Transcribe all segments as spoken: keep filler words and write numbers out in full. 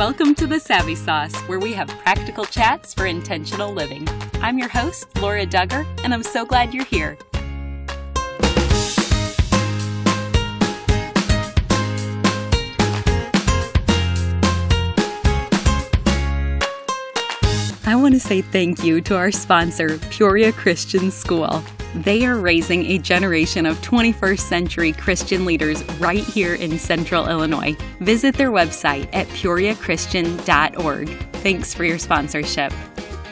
Welcome to the Savvy Sauce, where we have practical chats for intentional living. I'm your host, Laura Dugger, and I'm so glad you're here. I want to say thank you to our sponsor, Peoria Christian School. They are raising a generation of twenty-first century Christian leaders right here in Central Illinois. Visit their website at peoria christian dot org. Thanks for your sponsorship.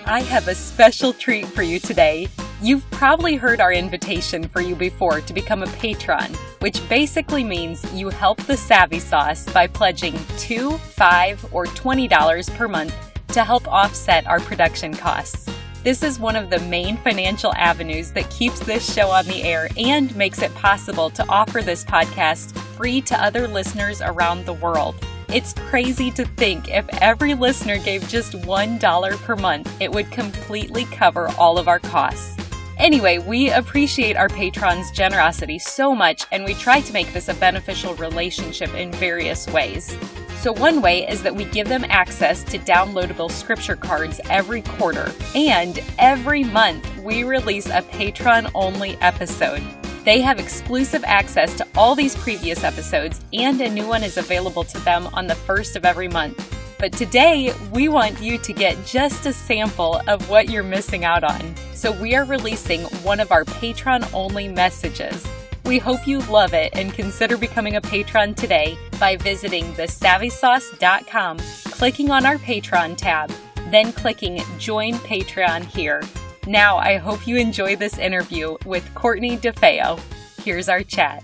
I have a special treat for you today. You've probably heard our invitation for you before to become a patron, which basically means you help the Savvy Sauce by pledging two dollars, five dollars, or twenty dollars per month to help offset our production costs. This is one of the main financial avenues that keeps this show on the air and makes it possible to offer this podcast free to other listeners around the world. It's crazy to think if every listener gave just one dollar per month, it would completely cover all of our costs. Anyway, we appreciate our patrons' generosity so much, and we try to make this a beneficial relationship in various ways. So one way is that we give them access to downloadable scripture cards every quarter. And every month, we release a Patreon-only episode. They have exclusive access to all these previous episodes, and a new one is available to them on the first of every month. But today, we want you to get just a sample of what you're missing out on. So we are releasing one of our Patreon-only messages. We hope you love it and consider becoming a patron today by visiting the savvy sauce dot com, clicking on our Patreon tab, then clicking Join Patreon here. Now, I hope you enjoy this interview with Courtney DeFeo. Here's our chat.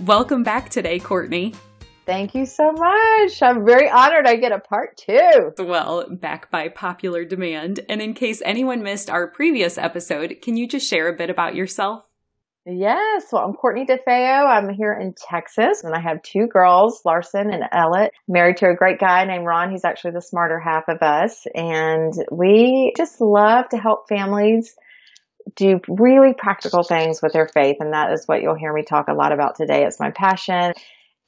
Welcome back today, Courtney. Thank you so much. I'm very honored I get a part two. Well, back by popular demand. And in case anyone missed our previous episode, can you just share a bit about yourself? Yes. Well, I'm Courtney DeFeo. I'm here in Texas, and I have two girls, Larson and Ellett, married to a great guy named Ron. He's actually the smarter half of us, and we just love to help families do really practical things with their faith, and that is what you'll hear me talk a lot about today. It's my passion.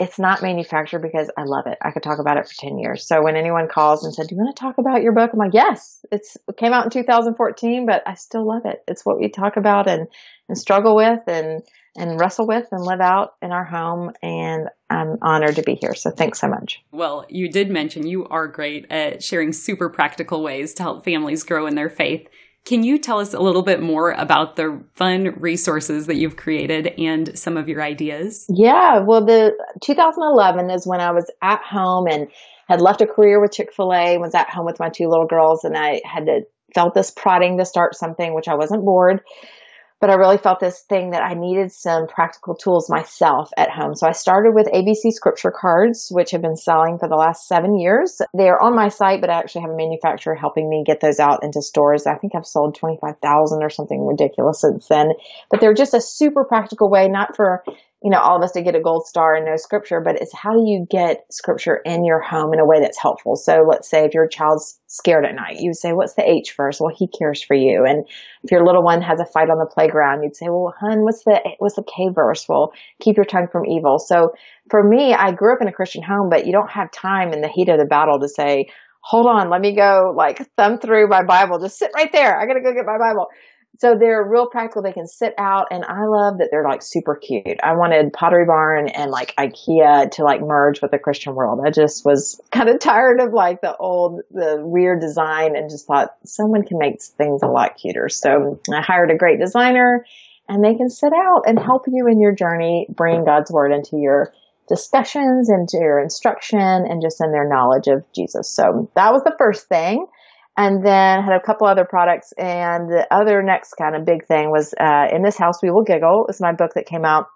It's not manufactured because I love it. I could talk about it for ten years. So when anyone calls and said, do you want to talk about your book? I'm like, yes, it's, it came out in two thousand fourteen, but I still love it. It's what we talk about and, and struggle with and, and wrestle with and live out in our home. And I'm honored to be here. So thanks so much. Well, you did mention you are great at sharing super practical ways to help families grow in their faith. Can you tell us a little bit more about the fun resources that you've created and some of your ideas? Yeah, well, the two thousand eleven is when I was at home and had left a career with Chick-fil-A, was at home with my two little girls, and I had to, felt this prodding to start something, which I wasn't bored, but I really felt this thing that I needed some practical tools myself at home. So I started with A B C scripture cards, which have been selling for the last seven years. They are on my site, but I actually have a manufacturer helping me get those out into stores. I think I've sold twenty-five thousand or something ridiculous since then, but they're just a super practical way, not for, you know, all of us to get a gold star and know scripture, but it's how do you get scripture in your home in a way that's helpful. So let's say if your child's scared at night, you say, what's the H verse? Well, he cares for you. And if your little one has a fight on the playground, you'd say, well, hun, what's the, what's the K verse? Well, keep your tongue from evil. So for me, I grew up in a Christian home, but you don't have time in the heat of the battle to say, hold on, let me go like thumb through my Bible. Just sit right there. I got to go get my Bible. So they're real practical. They can sit out, and I love that they're like super cute. I wanted Pottery Barn and like IKEA to like merge with the Christian world. I just was kind of tired of like the old, the weird design, and just thought someone can make things a lot cuter. So I hired a great designer, and they can sit out and help you in your journey, bring God's word into your discussions, into your instruction, and just in their knowledge of Jesus. So that was the first thing. And then had a couple other products, and the other next kind of big thing was uh, In This House We Will Giggle. It was my book that came out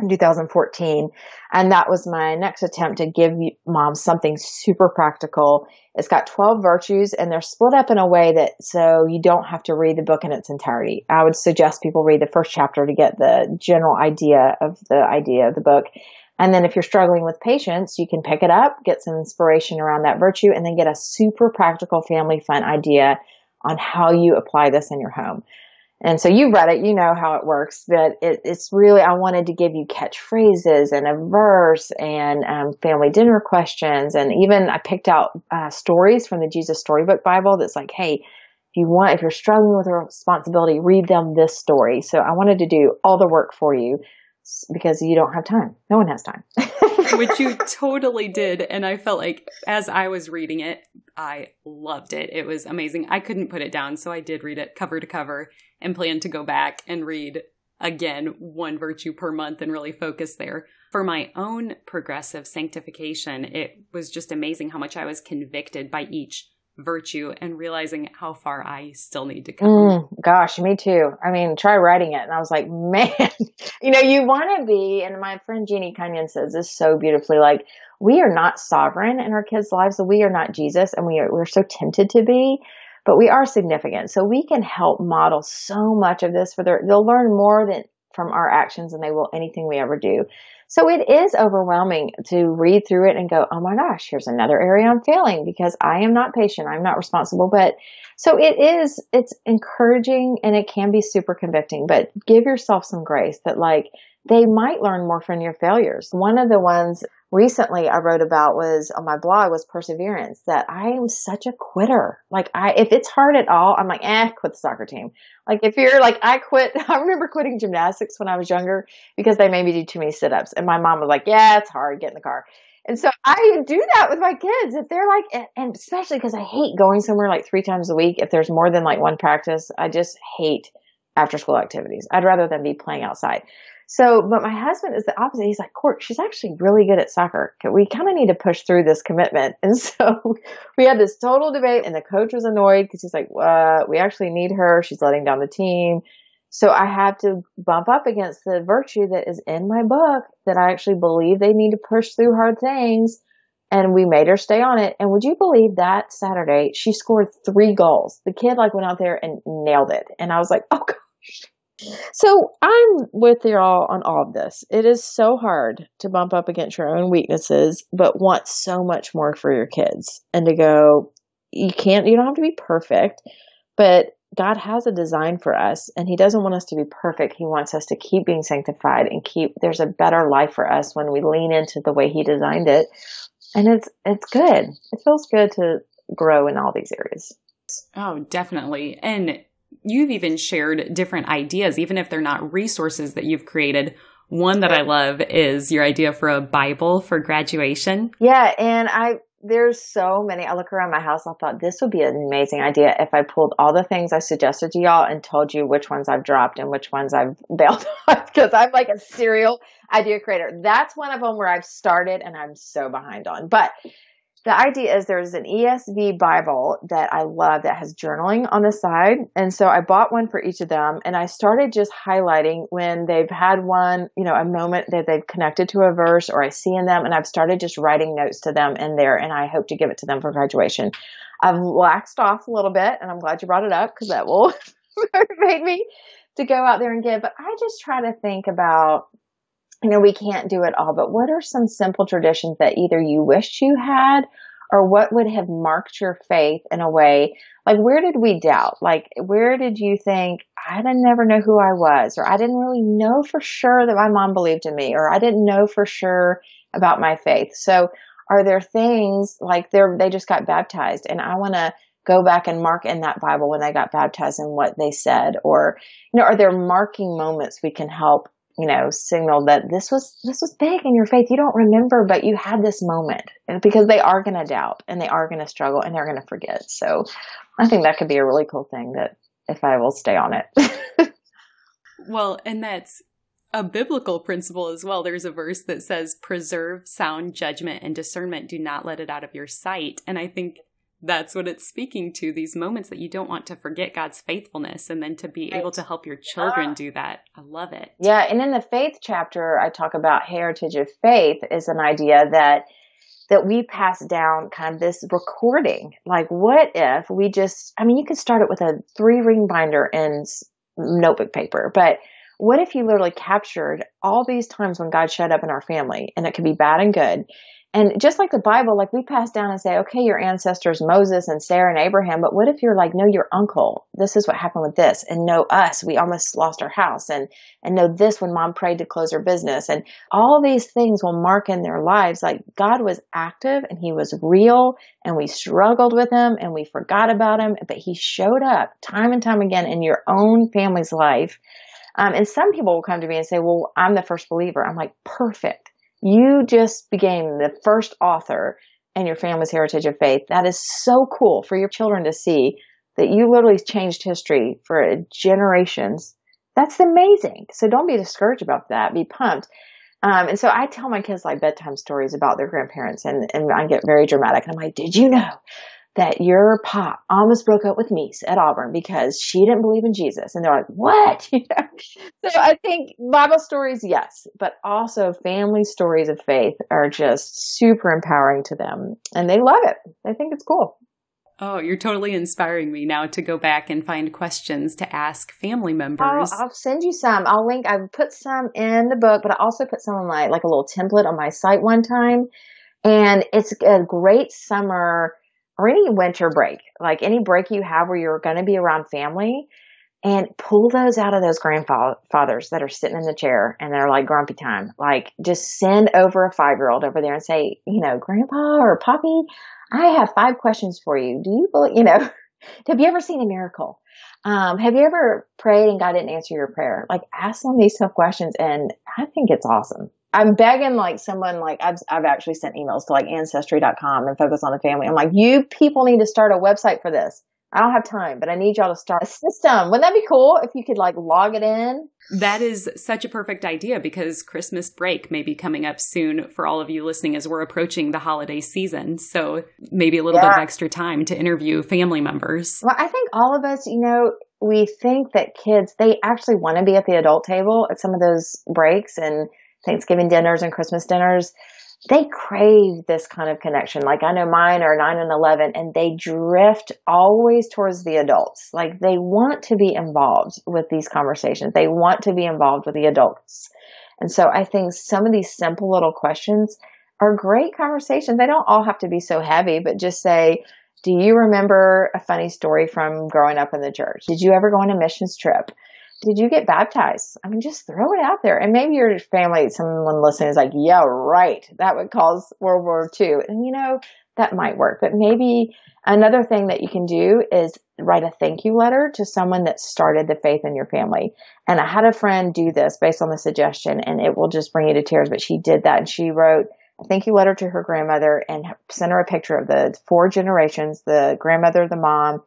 in two thousand fourteen, and that was my next attempt to give moms something super practical. It's got twelve virtues, and they're split up in a way that so you don't have to read the book in its entirety. I would suggest people read the first chapter to get the general idea of the idea of the book. And then if you're struggling with patience, you can pick it up, get some inspiration around that virtue, and then get a super practical family fun idea on how you apply this in your home. And so you've read it, you know how it works, but it, it's really, I wanted to give you catchphrases and a verse and um, family dinner questions. And even I picked out uh, stories from the Jesus Storybook Bible that's like, hey, if you want, if you're struggling with a responsibility, read them this story. So I wanted to do all the work for you because you don't have time. No one has time. Which you totally did. And I felt like as I was reading it, I loved it. It was amazing. I couldn't put it down. So I did read it cover to cover and plan to go back and read again one virtue per month and really focus there. For my own progressive sanctification, it was just amazing how much I was convicted by each virtue and realizing how far I still need to come. Mm, gosh, me too. I mean, try writing it. And I was like, man, you know, you want to be, and my friend Jeannie Cunnion says this so beautifully, like, we are not sovereign in our kids' lives. We are not Jesus, and we are, we're so tempted to be, but we are significant. So we can help model so much of this for their, they'll learn more than from our actions than they will anything we ever do. So it is overwhelming to read through it and go, oh my gosh, here's another area I'm failing because I am not patient. I'm not responsible. But so it is, it's encouraging and it can be super convicting, but give yourself some grace that like they might learn more from your failures. One of the ones recently I wrote about was on my blog was perseverance, that I am such a quitter. Like I, if it's hard at all, I'm like, eh, quit the soccer team. Like if you're like, I quit, I remember quitting gymnastics when I was younger because they made me do too many sit-ups. And my mom was like, yeah, it's hard, get in the car. And so I do that with my kids. If they're like, and especially because I hate going somewhere like three times a week. If there's more than like one practice, I just hate after school activities. I'd rather them be playing outside. So, but my husband is the opposite. He's like, Court, she's actually really good at soccer. We kind of need to push through this commitment. And so we had this total debate and the coach was annoyed because he's like, uh, we actually need her. She's letting down the team. So I have to bump up against the virtue that is in my book that I actually believe they need to push through hard things. And we made her stay on it. And would you believe that Saturday she scored three goals? The kid like went out there and nailed it. And I was like, oh gosh. So I'm with y'all on all of this. It is so hard to bump up against your own weaknesses, but want so much more for your kids and to go, you can't, you don't have to be perfect, but God has a design for us and he doesn't want us to be perfect. He wants us to keep being sanctified and keep, there's a better life for us when we lean into the way he designed it. And it's, it's good. It feels good to grow in all these areas. Oh, definitely. And you've even shared different ideas, even if they're not resources that you've created. One that I love is your idea for a Bible for graduation. Yeah. And I, there's so many, I look around my house, I thought this would be an amazing idea if I pulled all the things I suggested to y'all and told you which ones I've dropped and which ones I've bailed on because I'm like a serial idea creator. That's one of them where I've started and I'm so behind on, but the idea is there's an E S V Bible that I love that has journaling on the side. And so I bought one for each of them. And I started just highlighting when they've had one, you know, a moment that they've connected to a verse or I see in them. And I've started just writing notes to them in there. And I hope to give it to them for graduation. I've waxed off a little bit. And I'm glad you brought it up because that will motivate me to go out there and give. But I just try to think about, you know, we can't do it all, but what are some simple traditions that either you wished you had or what would have marked your faith in a way? Like, where did we doubt? Like, where did you think, I didn't never know who I was, or I didn't really know for sure that my mom believed in me, or I didn't know for sure about my faith. So are there things like they're, they just got baptized and I want to go back and mark in that Bible when they got baptized and what they said, or, you know, are there marking moments we can help, you know, signal that this was, this was big in your faith. You don't remember, but you had this moment because they are going to doubt and they are going to struggle and they're going to forget. So I think that could be a really cool thing that if I will stay on it. Well, and that's a biblical principle as well. There's a verse that says, preserve sound judgment and discernment. Do not let it out of your sight. And I think that's what it's speaking to, these moments that you don't want to forget God's faithfulness and then to be able to help your children do that. I love it. Yeah. And in the faith chapter, I talk about heritage of faith is an idea that that we pass down kind of this recording. Like what if we just, I mean, you could start it with a three ring binder and notebook paper, but what if you literally captured all these times when God showed up in our family, and it could be bad and good. And just like the Bible, like we pass down and say, okay, your ancestors, Moses and Sarah and Abraham, but what if you're like, no, your uncle, this is what happened with this, and no, us, we almost lost our house, and, and no, this when mom prayed to close her business. And all these things will mark in their lives. Like God was active and he was real and we struggled with him and we forgot about him, but he showed up time and time again in your own family's life. Um, and some people will come to me and say, well, I'm the first believer. I'm like, perfect. You just became the first author in your family's heritage of faith. That is so cool for your children to see that you literally changed history for generations. That's amazing. So don't be discouraged about that. Be pumped. Um, and so I tell my kids like bedtime stories about their grandparents, and, and I get very dramatic. And I'm like, did you know that your pop almost broke up with niece at Auburn because she didn't believe in Jesus? And they're like, what? You know? So I think Bible stories, yes, but also family stories of faith are just super empowering to them. And they love it. They think it's cool. Oh, you're totally inspiring me now to go back and find questions to ask family members. Oh, I'll send you some. I'll link. I've put some in the book, but I also put some on my, like a little template on my site one time. And it's a great summer or any winter break, like any break you have where you're going to be around family, and pull those out of those grandfathers that are sitting in the chair and they're like grumpy time. Like just send over a five-year-old over there and say, you know, grandpa or poppy, I have five questions for you. Do you believe, you know, have you ever seen a miracle? Um, have you ever prayed and God didn't answer your prayer? Like ask them these tough questions. And I think it's awesome. I'm begging like someone, like I've, I've actually sent emails to like ancestry dot com and Focus on the Family. I'm like, you people need to start a website for this. I don't have time, but I need y'all to start a system. Wouldn't that be cool if you could like log it in? That is such a perfect idea, because Christmas break may be coming up soon for all of you listening as we're approaching the holiday season. So maybe a little yeah. bit of extra time to interview family members. Well, I think all of us, you know, we think that kids, they actually want to be at the adult table at some of those breaks and Thanksgiving dinners and Christmas dinners. They crave this kind of connection. Like I know mine are nine and eleven, and they drift always towards the adults. Like they want to be involved with these conversations. They want to be involved with the adults. And so I think some of these simple little questions are great conversations. They don't all have to be so heavy, but just say, do you remember a funny story from growing up in the church? Did you ever go on a missions trip? Did you get baptized? I mean, just throw it out there. And maybe your family, someone listening is like, yeah, right. That would cause World War Two. And you know, that might work. But maybe another thing that you can do is write a thank you letter to someone that started the faith in your family. And I had a friend do this based on the suggestion, and it will just bring you to tears. But she did that, and she wrote a thank you letter to her grandmother and sent her a picture of the four generations, the grandmother, the mom,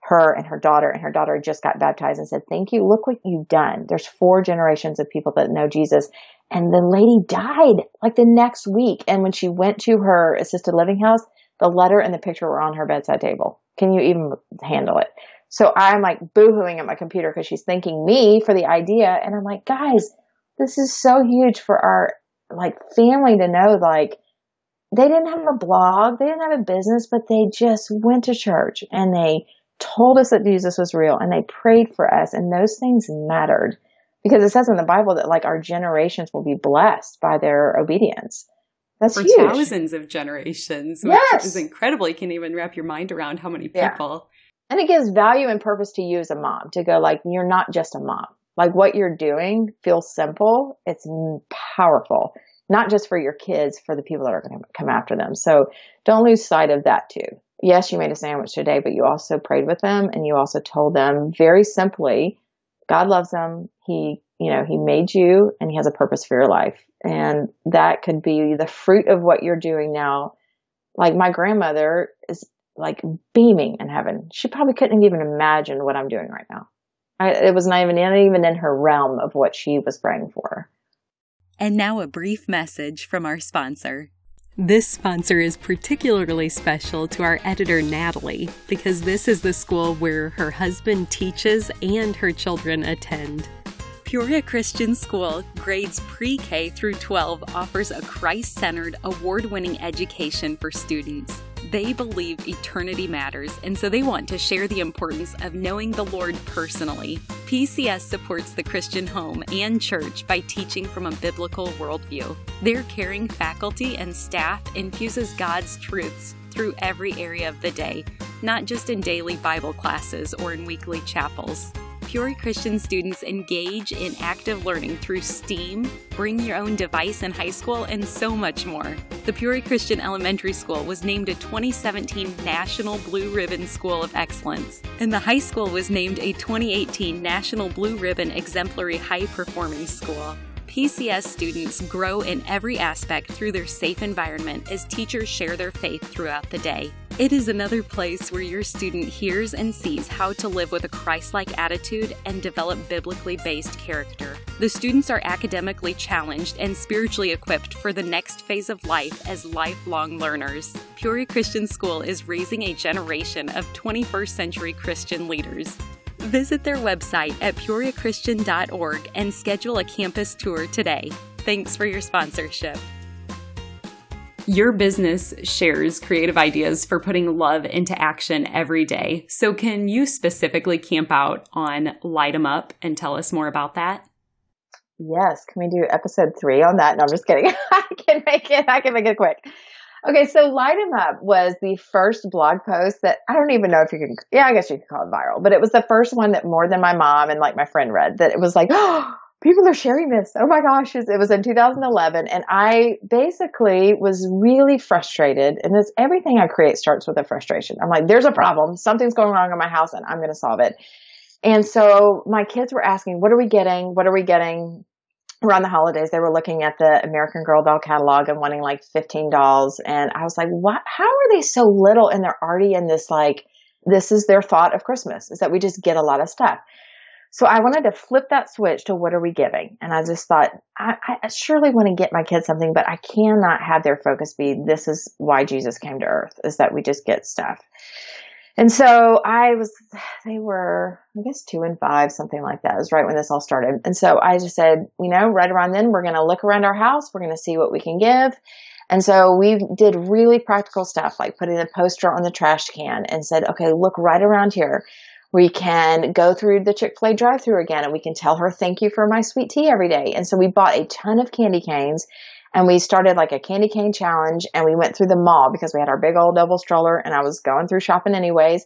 her and her daughter, and her daughter just got baptized, and said, thank you. Look what you've done. There's four generations of people that know Jesus. And the lady died like the next week. And when she went to her assisted living house, the letter and the picture were on her bedside table. Can you even handle it? So I'm like boohooing at my computer because she's thanking me for the idea. And I'm like, guys, this is so huge for our like family to know, like, they didn't have a blog. They didn't have a business, but they just went to church and they told us that Jesus was real, and they prayed for us, and those things mattered, because it says in the Bible that like our generations will be blessed by their obedience. That's for huge. Thousands of generations, which yes. is incredible. You can't even wrap your mind around how many people. Yeah. And it gives value and purpose to you as a mom to go like, you're not just a mom. Like what you're doing feels simple. It's powerful, not just for your kids, for the people that are going to come after them. So don't lose sight of that too. Yes, you made a sandwich today, but you also prayed with them, and you also told them very simply, God loves them. He, you know, he made you, and he has a purpose for your life. And that could be the fruit of what you're doing now. Like my grandmother is like beaming in heaven. She probably couldn't even imagine what I'm doing right now. I, it was not even, not even in her realm of what she was praying for. And now a brief message from our sponsor. This sponsor is particularly special to our editor, Natalie, because this is the school where her husband teaches and her children attend. Peoria Christian School, grades pre-K through twelve, offers a Christ-centered, award-winning education for students. They believe eternity matters, and so they want to share the importance of knowing the Lord personally. P C S supports the Christian home and church by teaching from a biblical worldview. Their caring faculty and staff infuses God's truths through every area of the day, not just in daily Bible classes or in weekly chapels. Peoria Christian students engage in active learning through STEAM, bring your own device in high school, and so much more. The Peoria Christian Elementary School was named a twenty seventeen National Blue Ribbon School of Excellence, and the high school was named a twenty eighteen National Blue Ribbon Exemplary High Performing School. P C S students grow in every aspect through their safe environment as teachers share their faith throughout the day. It is another place where your student hears and sees how to live with a Christ-like attitude and develop biblically based character. The students are academically challenged and spiritually equipped for the next phase of life as lifelong learners. Peoria Christian School is raising a generation of twenty-first century Christian leaders. Visit their website at peoria christian dot org and schedule a campus tour today. Thanks for your sponsorship. Your business shares creative ideas for putting love into action every day. So can you specifically camp out on Light Em Up and tell us more about that? Yes. Can we do episode three on that? No, I'm just kidding. I can make it. I can make it quick. Okay, so Light Em Up was the first blog post that I don't even know if you can, yeah, I guess you could call it viral, but it was the first one that more than my mom and like my friend read that it was like, oh, people are sharing this. Oh my gosh. It was in two thousand eleven. And I basically was really frustrated. And it's everything I create starts with a frustration. I'm like, there's a problem. Something's going wrong in my house and I'm going to solve it. And so my kids were asking, what are we getting? What are we getting? Around the holidays, they were looking at the American Girl doll catalog and wanting like fifteen dolls. And I was like, what? How are they so little? And they're already in this, like, this is their thought of Christmas, is that we just get a lot of stuff. So I wanted to flip that switch to what are we giving? And I just thought, I, I surely want to get my kids something, but I cannot have their focus be, this is why Jesus came to earth, is that we just get stuff. And so I was, they were, I guess two and five, something like that. It was right when this all started. And so I just said, you know, right around then, we're going to look around our house. We're going to see what we can give. And so we did really practical stuff, like putting a poster on the trash can and said, okay, look right around here. We can go through the Chick-fil-A drive-thru again, and we can tell her, thank you for my sweet tea every day. And so we bought a ton of candy canes. And we started like a candy cane challenge, and we went through the mall because we had our big old double stroller, and I was going through shopping anyways.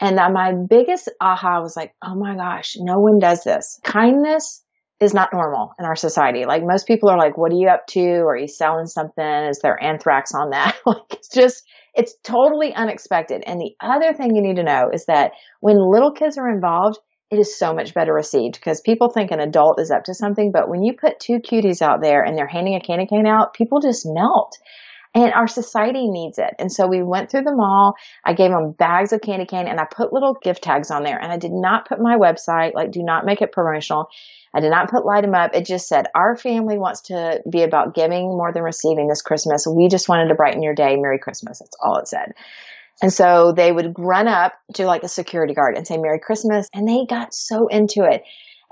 And my biggest aha was like, oh my gosh, no one does this. Kindness is not normal in our society. Like most people are like, what are you up to? Are you selling something? Is there anthrax on that? Like it's just, it's totally unexpected. And the other thing you need to know is that when little kids are involved, it is so much better received because people think an adult is up to something. But when you put two cuties out there and they're handing a candy cane out, people just melt. And our society needs it. And so we went through the mall. I gave them bags of candy cane, and I put little gift tags on there. And I did not put my website, like do not make it promotional. I did not put Light Em Up. It just said, our family wants to be about giving more than receiving this Christmas. We just wanted to brighten your day. Merry Christmas. That's all it said. And so they would run up to like a security guard and say, Merry Christmas. And they got so into it.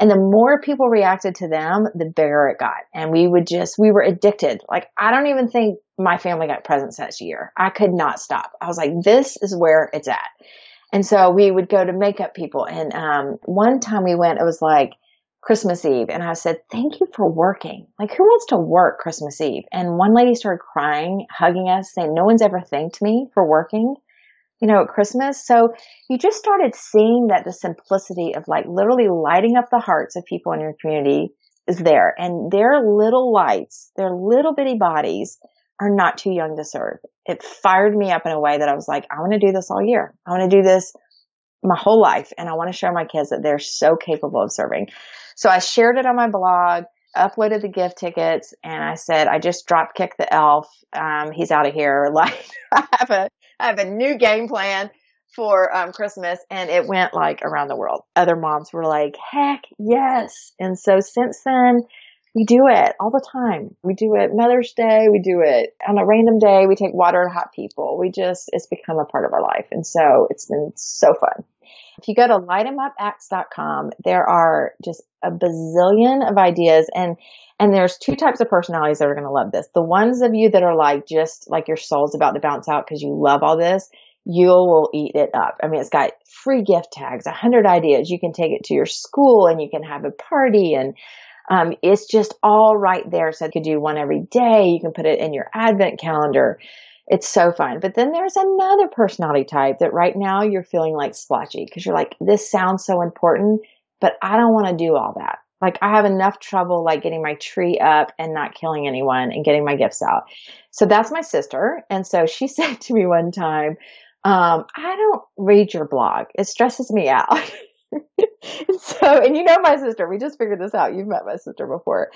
And the more people reacted to them, the bigger it got. And we would just, we were addicted. Like, I don't even think my family got presents that year. I could not stop. I was like, this is where it's at. And so we would go to makeup people. And um, one time we went, it was like Christmas Eve. And I said, thank you for working. Like, who wants to work Christmas Eve? And one lady started crying, hugging us, saying, no one's ever thanked me for working, you know, at Christmas. So you just started seeing that the simplicity of like literally lighting up the hearts of people in your community is there. And their little lights, their little bitty bodies are not too young to serve. It fired me up in a way that I was like, I want to do this all year. I want to do this my whole life. And I want to show my kids that they're so capable of serving. So I shared it on my blog, uploaded the gift tickets. And I said, I just drop kicked the elf. Um, he's out of here. Like I have a, I have a new game plan for um, Christmas. And it went like around the world. Other moms were like, heck yes. And so since then, we do it all the time. We do it Mother's Day. We do it on a random day. We take water to hot people. We just, it's become a part of our life. And so it's been so fun. If you go to light em up acts dot com, there are just a bazillion of ideas. And, and there's two types of personalities that are going to love this. The ones of you that are like, just like your soul's about to bounce out because you love all this. you will eat it up. I mean, it's got free gift tags, a hundred ideas. You can take it to your school and you can have a party, and um, it's just all right there. So you could do one every day. You can put it in your advent calendar. It's so fun. But then there's another personality type that right now you're feeling like splotchy because you're like, this sounds so important, but I don't want to do all that. Like, I have enough trouble, like, getting my tree up and not killing anyone and getting my gifts out. So that's my sister. And so she said to me one time, um, I don't read your blog. It stresses me out. And so, and you know my sister, we just figured this out. You've met my sister before.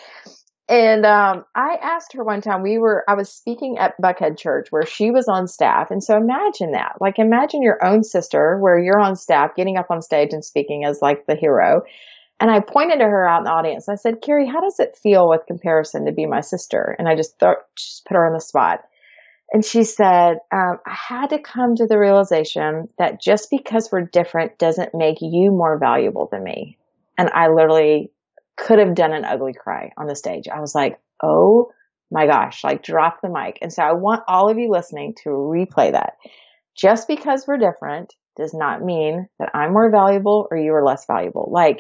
And um, I asked her one time, we were, I was speaking at Buckhead Church where she was on staff. And so imagine that, like, imagine your own sister where you're on staff, getting up on stage and speaking as like the hero. And I pointed to her out in the audience. I said, Carrie, how does it feel with comparison to be my sister? And I just, th- just put her on the spot. And she said, um, I had to come to the realization that just because we're different doesn't make you more valuable than me. And I literally could have done an ugly cry on the stage. I was like, oh my gosh, like, drop the mic. And so I want all of you listening to replay that. Just because we're different does not mean that I'm more valuable or you are less valuable. Like,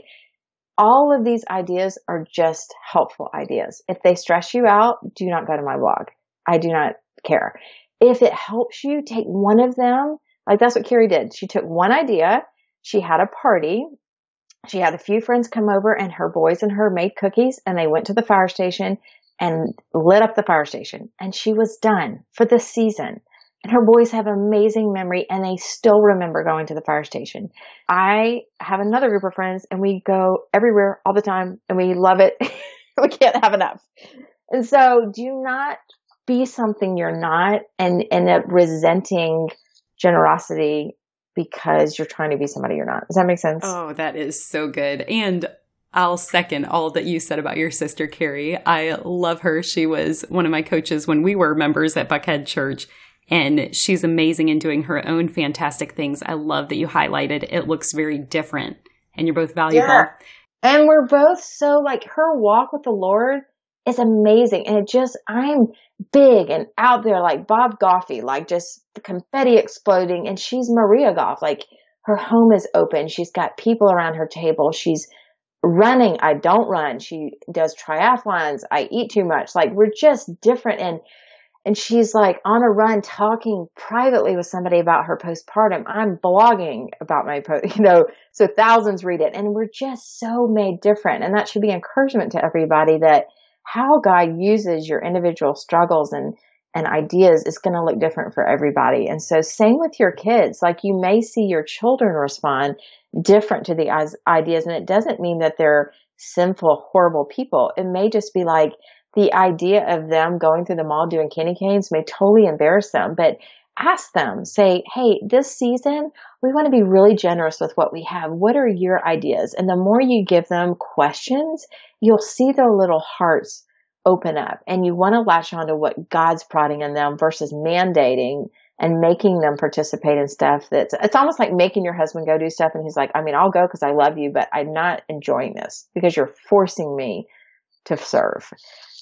all of these ideas are just helpful ideas. If they stress you out, do not go to my blog. I do not care. If it helps you, take one of them. Like, that's what Carrie did. She took one idea. She had a party. She had a few friends come over, and her boys and her made cookies, and they went to the fire station and lit up the fire station. And she was done for the season. And her boys have amazing memory, and they still remember going to the fire station. I have another group of friends, and we go everywhere all the time, and we love it. We can't have enough. And so do not be something you're not and end up resenting generosity because you're trying to be somebody you're not. Does that make sense? Oh, that is so good. And I'll second all that you said about your sister, Carrie. I love her. She was one of my coaches when we were members at Buckhead Church, and she's amazing in doing her own fantastic things. I love that you highlighted it looks very different, and you're both valuable. Yeah. And we're both so, like, her walk with the Lord is amazing. And it just, I'm big and out there, like Bob Goffy, like, just the confetti exploding. And she's Maria Goff. Like, her home is open. She's got people around her table. She's running. I don't run. She does triathlons. I eat too much. Like, we're just different. And, and she's like on a run talking privately with somebody about her postpartum. I'm blogging about my post, you know, so thousands read it. And we're just so made different. And that should be encouragement to everybody that how God uses your individual struggles and, and ideas is going to look different for everybody. And so same with your kids. Like, you may see your children respond different to the ideas. And it doesn't mean that they're sinful, horrible people. It may just be like the idea of them going through the mall doing candy canes may totally embarrass them. But ask them, say, hey, this season, we want to be really generous with what we have. What are your ideas? And the more you give them questions, you'll see their little hearts open up, and you want to latch on to what God's prodding in them versus mandating and making them participate in stuff. That's, it's almost like making your husband go do stuff. And he's like, I mean, I'll go because I love you, but I'm not enjoying this because you're forcing me to serve.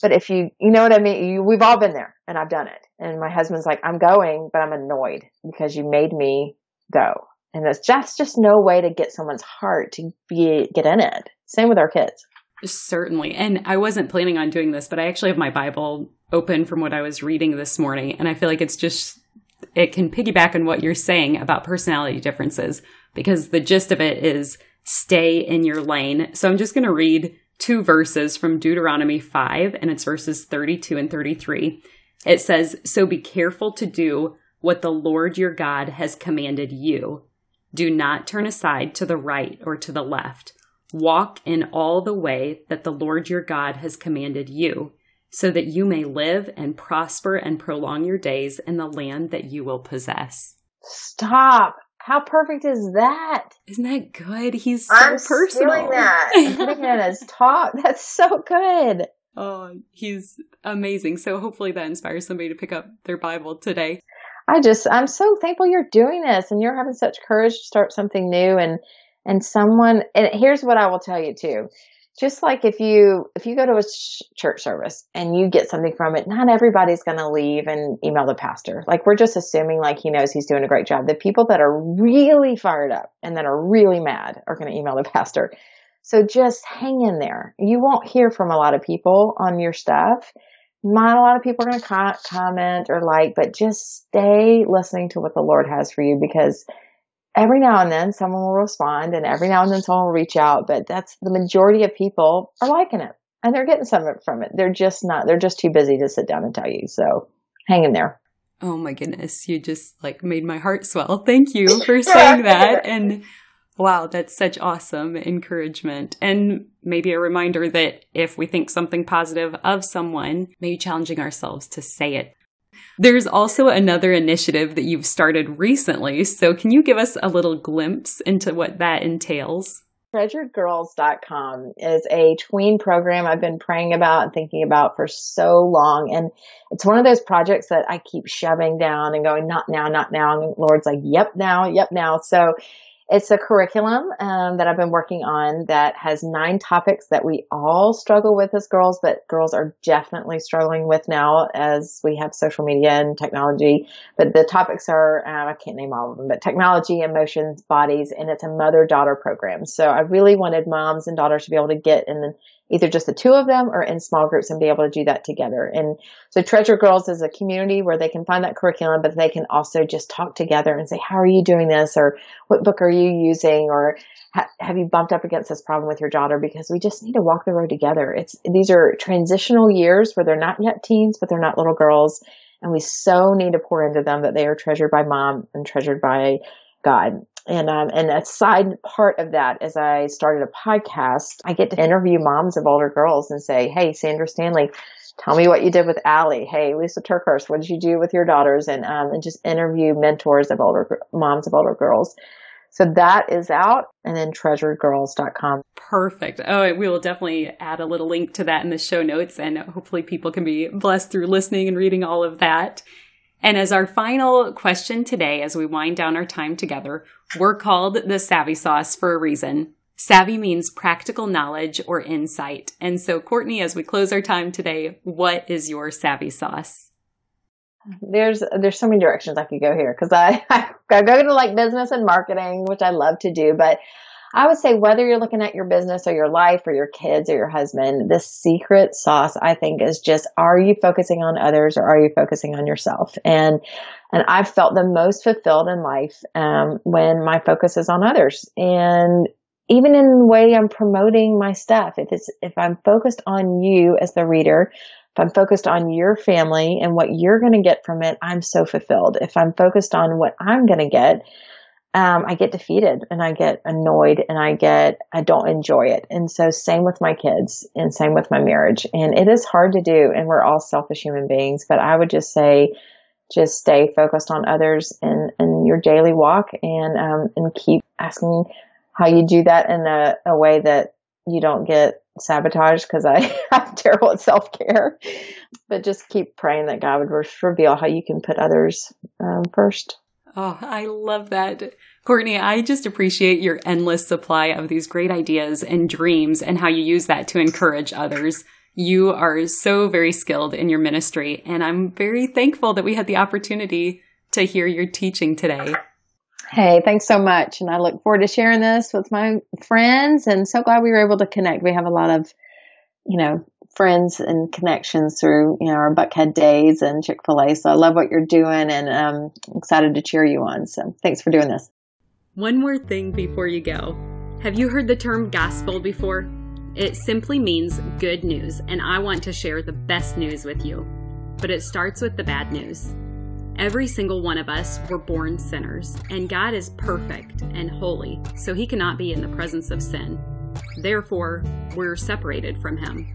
But if you, you know what I mean? You, we've all been there, and I've done it. And my husband's like, I'm going, but I'm annoyed because you made me go. And that's just, just no way to get someone's heart to be, get in it. Same with our kids. Certainly. And I wasn't planning on doing this, but I actually have my Bible open from what I was reading this morning. And I feel like it's just, it can piggyback on what you're saying about personality differences, because the gist of it is stay in your lane. So I'm just going to read two verses from Deuteronomy five, and it's verses thirty-two and thirty-three. It says, so be careful to do what the Lord your God has commanded you. Do not turn aside to the right or to the left. Walk in all the way that the Lord your God has commanded you, so that you may live and prosper and prolong your days in the land that you will possess. Stop. How perfect is that? Isn't that good? He's so I'm personal. I'm stealing that. I'm looking at his talk. That's so good. Oh, he's amazing. So hopefully that inspires somebody to pick up their Bible today. I just, I'm so thankful you're doing this, and you're having such courage to start something new. And, and someone, and here's what I will tell you too. just like if you, if you go to a sh- church service and you get something from it, not everybody's going to leave and email the pastor. Like, we're just assuming like he knows he's doing a great job. The people that are really fired up and that are really mad are going to email the pastor. So just hang in there. You won't hear from a lot of people on your stuff. Not a lot of people are going to co- comment or like, but just stay listening to what the Lord has for you, because every now and then someone will respond, and every now and then someone will reach out, but that's the majority of people are liking it and they're getting something from it. They're just not, they're just too busy to sit down and tell you. So hang in there. Oh my goodness. You just like made my heart swell. Thank you for saying that. And wow, that's such awesome encouragement. And maybe a reminder that if we think something positive of someone, maybe challenging ourselves to say it. There's also another initiative that you've started recently, so can you give us a little glimpse into what that entails? Treasured Girls dot com is a tween program I've been praying about and thinking about for so long, and it's one of those projects that I keep shoving down and going, not now, not now, and the Lord's like, yep, now, yep, now. So it's a curriculum um, that I've been working on that has nine topics that we all struggle with as girls, but girls are definitely struggling with now as we have social media and technology. But the topics are, uh, I can't name all of them, but technology, emotions, bodies, and it's a mother-daughter program. So I really wanted moms and daughters to be able to get in the, either just the two of them or in small groups and be able to do that together. And so Treasure Girls is a community where they can find that curriculum, but they can also just talk together and say, how are you doing this? Or what book are you using? Or ha- have you bumped up against this problem with your daughter? Because we just need to walk the road together. It's, these are transitional years where they're not yet teens, but they're not little girls. And we so need to pour into them that they are treasured by mom and treasured by God. And, um, and a side part of that is I started a podcast. I get to interview moms of older girls and say, hey, Sandra Stanley, tell me what you did with Allie. Hey, Lisa Turkhurst, what did you do with your daughters? And, um, and just interview mentors of older moms of older girls. So that is out, and then treasured girls dot com. Perfect. Oh, we will definitely add a little link to that in the show notes, and hopefully people can be blessed through listening and reading all of that. And as our final question today, as we wind down our time together, we're called the Savvy Sauce for a reason. Savvy means practical knowledge or insight. And so, Courtney, as we close our time today, what is your Savvy Sauce? There's there's so many directions I could go here, because I, I, I go to like business and marketing, which I love to do. But I would say whether you're looking at your business or your life or your kids or your husband, the secret sauce, I think, is just, are you focusing on others or are you focusing on yourself? And and I've felt the most fulfilled in life um, when my focus is on others. And even in the way I'm promoting my stuff, if it's if I'm focused on you as the reader, if I'm focused on your family and what you're going to get from it, I'm so fulfilled. If I'm focused on what I'm going to get, Um, I get defeated and I get annoyed and I get, I don't enjoy it. And so same with my kids and same with my marriage. And it is hard to do. And we're all selfish human beings, but I would just say, just stay focused on others and, and your daily walk, and, um, and keep asking how you do that in a, a way that you don't get sabotaged, because I have terrible at self-care, but just keep praying that God would reveal how you can put others um, first. Oh, I love that. Courtney, I just appreciate your endless supply of these great ideas and dreams, and how you use that to encourage others. You are so very skilled in your ministry, and I'm very thankful that we had the opportunity to hear your teaching today. Hey, thanks so much. And I look forward to sharing this with my friends, and so glad we were able to connect. We have a lot of, you know, friends and connections through, you know, our Buckhead days and Chick-fil-A. So I love what you're doing, and I'm excited to cheer you on. So thanks for doing this. One more thing before you go. Have you heard the term gospel before? It simply means good news, and I want to share the best news with you. But it starts with the bad news. Every single one of us were born sinners, and God is perfect and holy, so he cannot be in the presence of sin. Therefore, we're separated from him.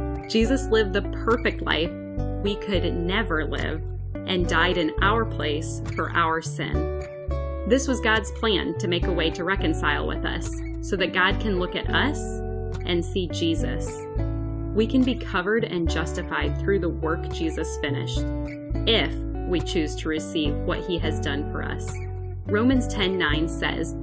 Jesus lived the perfect life we could never live and died in our place for our sin. This was God's plan to make a way to reconcile with us so that God can look at us and see Jesus. We can be covered and justified through the work Jesus finished if we choose to receive what he has done for us. Romans ten nine says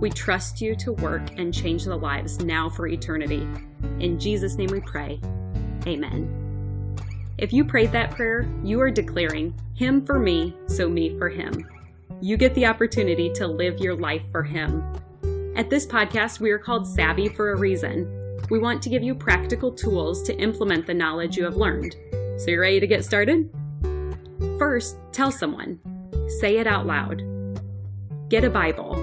We trust you to work and change the lives now for eternity. In Jesus' name we pray. Amen. If you prayed that prayer, you are declaring him for me, so me for him. You get the opportunity to live your life for him. At this podcast, we are called Savvy for a reason. We want to give you practical tools to implement the knowledge you have learned. So you're ready to get started? First, tell someone. Say it out loud. Get a Bible.